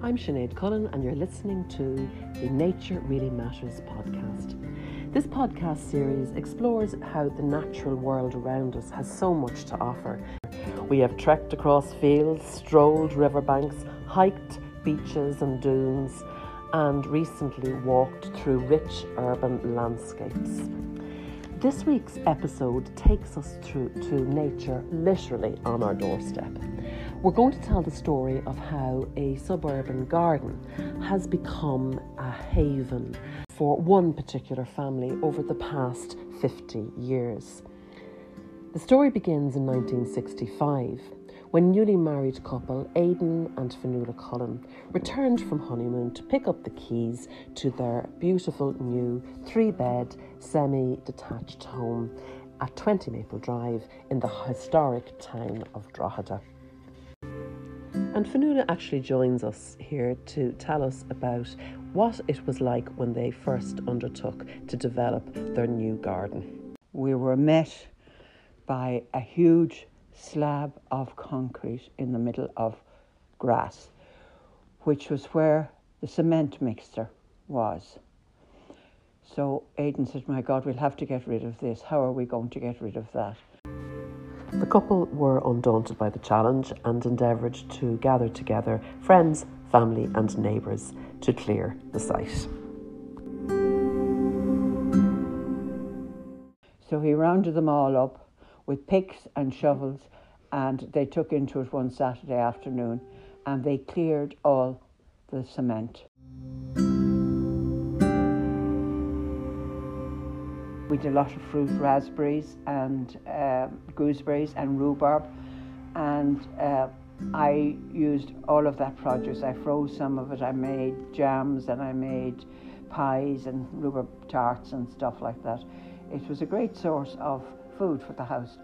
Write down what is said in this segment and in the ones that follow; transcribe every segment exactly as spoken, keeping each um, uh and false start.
I'm Sinead Cullen and you're listening to the Nature Really Matters podcast. This podcast series explores how the natural world around us has so much to offer. We have trekked across fields, strolled riverbanks, hiked beaches and dunes, and recently walked through rich urban landscapes. This week's episode takes us through to nature literally on our doorstep. We're going to tell the story of how a suburban garden has become a haven for one particular family over the past fifty years. The story begins in nineteen sixty-five, when newly married couple Aidan and Fionnuala Cullen returned from honeymoon to pick up the keys to their beautiful new three-bed semi-detached home at twenty Maple Drive in the historic town of Drogheda. And Fionnuala actually joins us here to tell us about what it was like when they first undertook to develop their new garden. We were met by a huge slab of concrete in the middle of grass, which was where the cement mixer was. So Aidan said, "My God, we'll have to get rid of this. How are we going to get rid of that?" The couple were undaunted by the challenge and endeavoured to gather together friends, family and neighbours to clear the site. So he rounded them all up with picks and shovels, and they took into it one Saturday afternoon and they cleared all the cement. We did a lot of fruit, raspberries and uh, gooseberries and rhubarb, and uh, I used all of that produce. I froze some of it, I made jams and I made pies and rhubarb tarts and stuff like that. It was a great source of food for the house.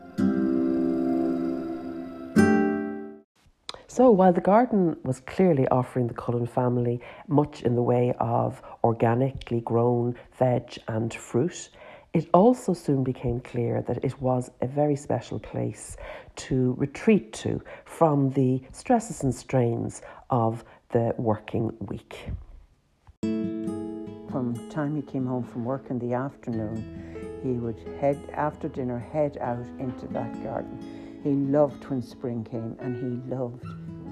So while the garden was clearly offering the Cullen family much in the way of organically grown veg and fruit, it also soon became clear that it was a very special place to retreat to from the stresses and strains of the working week. From the time he came home from work in the afternoon, he would head, after dinner, head out into that garden. He loved when spring came and he loved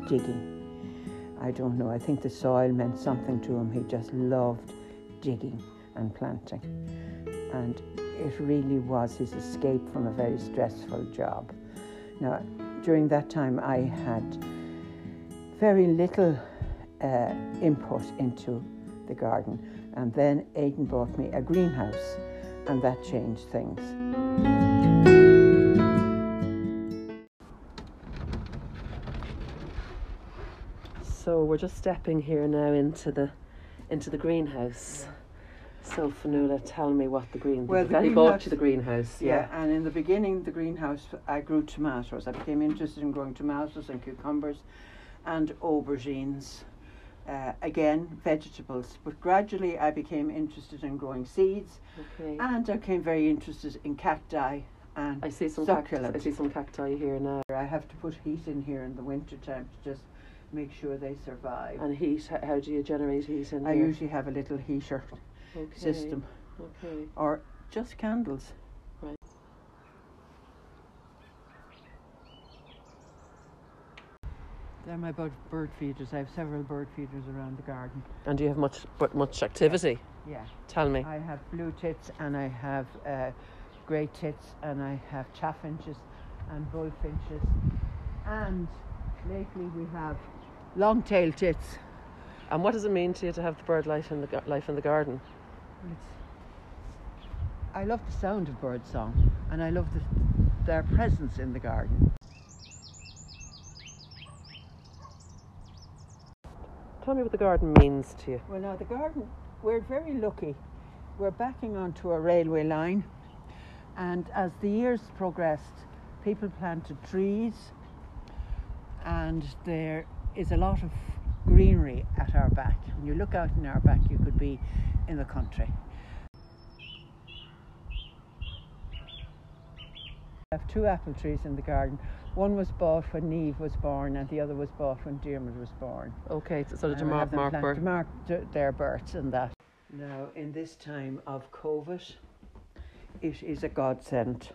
digging. I don't know, I think the soil meant something to him. He just loved digging and planting. And it really was his escape from a very stressful job. Now, during that time, I had very little uh, input into the garden. And then Aidan bought me a greenhouse, and that changed things. So we're just stepping here now into the into the greenhouse. So Fionnuala, tell me what the green. Well, the greenhouse, bought you the greenhouse. Yeah. yeah, and in the beginning, the greenhouse, I grew tomatoes. I became interested in growing tomatoes and cucumbers, and aubergines. Uh, again, vegetables. But gradually, I became interested in growing seeds, okay. and I became very interested in cacti and I see some succulents. Cacti, I see some cacti here now. I have to put heat in here in the winter time to just make sure they survive. And heat? How do you generate heat in I here? I usually have a little heater. Okay. System, okay. Or just candles. Right. They're my bird feeders. I have several bird feeders around the garden. And do you have much much activity? Yeah. yeah. Tell me. I have blue tits and I have uh, grey tits and I have chaffinches and bullfinches, and lately we have long-tailed tits. And what does it mean to you to have the bird life in the life in the garden? It's, I love the sound of bird song, and I love the, their presence in the garden. Tell me what the garden means to you. Well, now the garden, we're very lucky. We're backing onto a railway line, and as the years progressed, people planted trees, and there is a lot of greenery at our back. When you look out in our back, you could be in the country. I have two apple trees in the garden. One was bought when Neve was born and the other was bought when Dermot was born. Okay, so the mark, mark, birth. mark their births and that. Now, in this time of COVID, it is a godsend.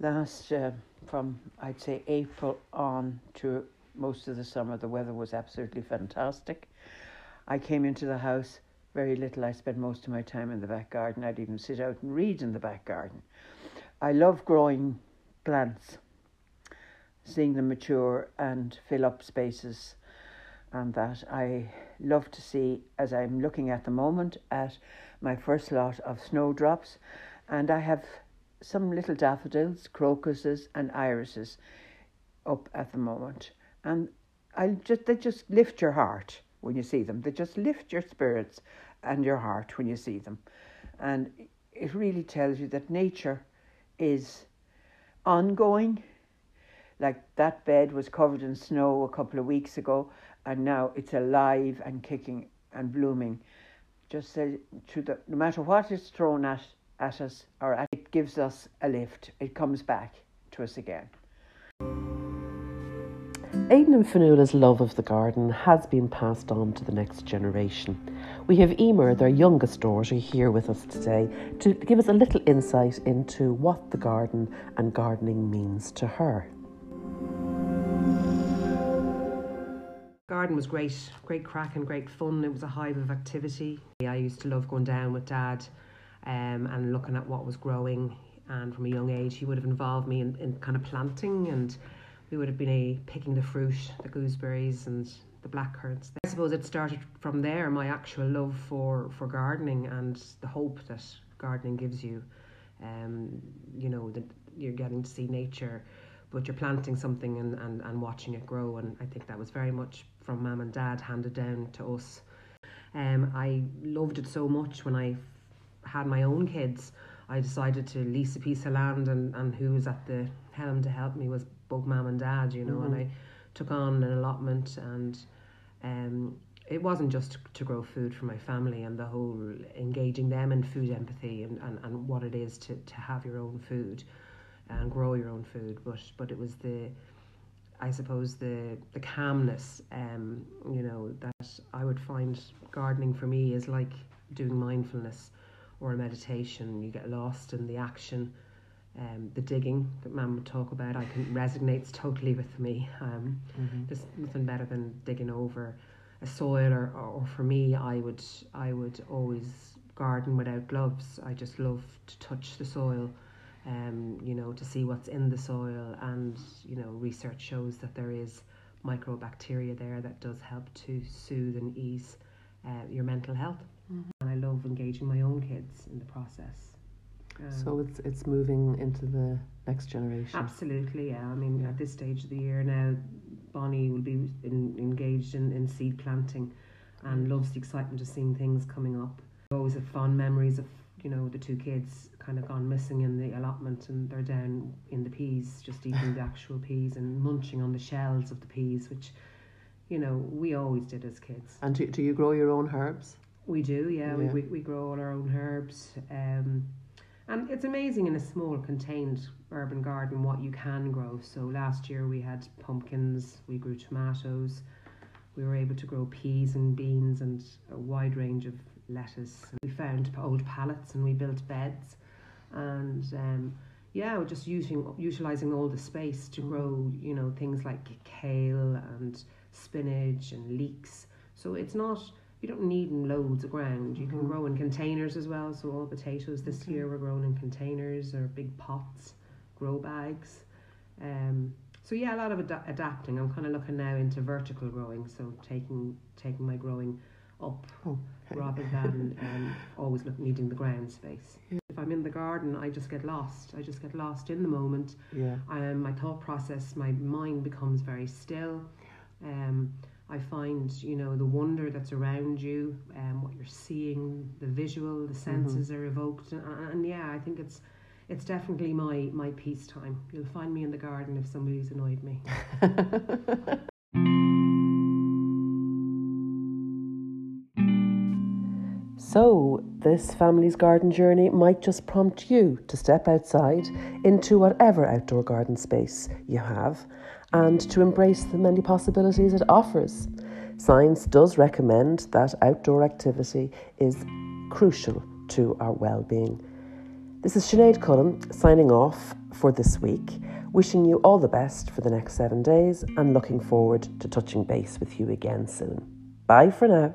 Last, uh, from I'd say April on to most of the summer, the weather was absolutely fantastic. I came into the house very little. I spent most of my time in the back garden. I'd even sit out and read in the back garden. I love growing plants, seeing them mature and fill up spaces, and that I love to see, as I'm looking at the moment at my first lot of snowdrops, and I have some little daffodils, crocuses and irises up at the moment, and I just they just lift your heart when you see them. They just lift your spirits and your heart when you see them, and it really tells you that nature is ongoing. Like that bed was covered in snow a couple of weeks ago, and now it's alive and kicking and blooming. Just uh, to the, no matter what is thrown at, at us, or at, it gives us a lift. It comes back to us again. Aidan and Fionnuala's love of the garden has been passed on to the next generation. We have Emer, their youngest daughter, here with us today to give us a little insight into what the garden and gardening means to her. Garden was great, great crack and great fun. It was a hive of activity. I used to love going down with Dad um, and looking at what was growing, and from a young age he would have involved me in, in kind of planting, and we would have been a, picking the fruit, the gooseberries and the blackcurrants. I suppose it started from there, my actual love for, for gardening and the hope that gardening gives you. Um, you know, that you're getting to see nature, but you're planting something and, and, and watching it grow. And I think that was very much from Mum and Dad, handed down to us. Um, I loved it so much when I had my own kids, I decided to lease a piece of land, and, and who was at the helm to help me was both Mum and Dad, you know, mm-hmm. and I took on an allotment, and um, it wasn't just to grow food for my family, and the whole engaging them in food empathy and, and, and what it is to, to have your own food and grow your own food, but but it was the, I suppose, the, the calmness, um, you know, that I would find gardening for me is like doing mindfulness or meditation. You get lost in the action. Um, the digging that Mum would talk about, I can resonates totally with me. Um, mm-hmm. There's nothing better than digging over a soil, or, or, or for me, I would I would always garden without gloves. I just love to touch the soil, um, you know, to see what's in the soil, and you know, research shows that there is microbacteria there that does help to soothe and ease uh, your mental health. Mm-hmm. And I love engaging my own kids in the process. Um, so it's it's moving into the next generation. Absolutely, yeah. I mean, yeah. At this stage of the year now, Bonnie will be in, engaged in, in seed planting, and loves the excitement of seeing things coming up. I always have fond memories of, you know, the two kids kind of gone missing in the allotment, and they're down in the peas, just eating the actual peas and munching on the shells of the peas, which, you know, we always did as kids. And do, do you grow your own herbs? We do, yeah. yeah. We, we we grow all our own herbs. Um, And it's amazing in a small contained urban garden what you can grow. So last year we had pumpkins, we grew tomatoes, we were able to grow peas and beans and a wide range of lettuce. We found old pallets and we built beds, and um, yeah, we're just using utilising all the space to grow, you know, things like kale and spinach and leeks. So it's not... You don't need loads of ground. You can mm-hmm. grow in containers as well. So all potatoes this okay. year were grown in containers or big pots, grow bags. Um, so yeah, a lot of ad- adapting. I'm kind of looking now into vertical growing. So taking taking my growing up okay. rather than um, always look, needing the ground space. Yeah. If I'm in the garden, I just get lost. I just get lost in the moment. Yeah. Um, my thought process, my mind becomes very still. Um. I find, you know, the wonder that's around you, um, what you're seeing, the visual, the senses mm-hmm. are evoked, and, and yeah, I think it's it's definitely my my peace time. You'll find me in the garden if somebody's annoyed me. So This family's garden journey might just prompt you to step outside into whatever outdoor garden space you have and to embrace the many possibilities it offers. Science does recommend that outdoor activity is crucial to our well-being. This is Sinead Cullen signing off for this week, wishing you all the best for the next seven days and looking forward to touching base with you again soon. Bye for now.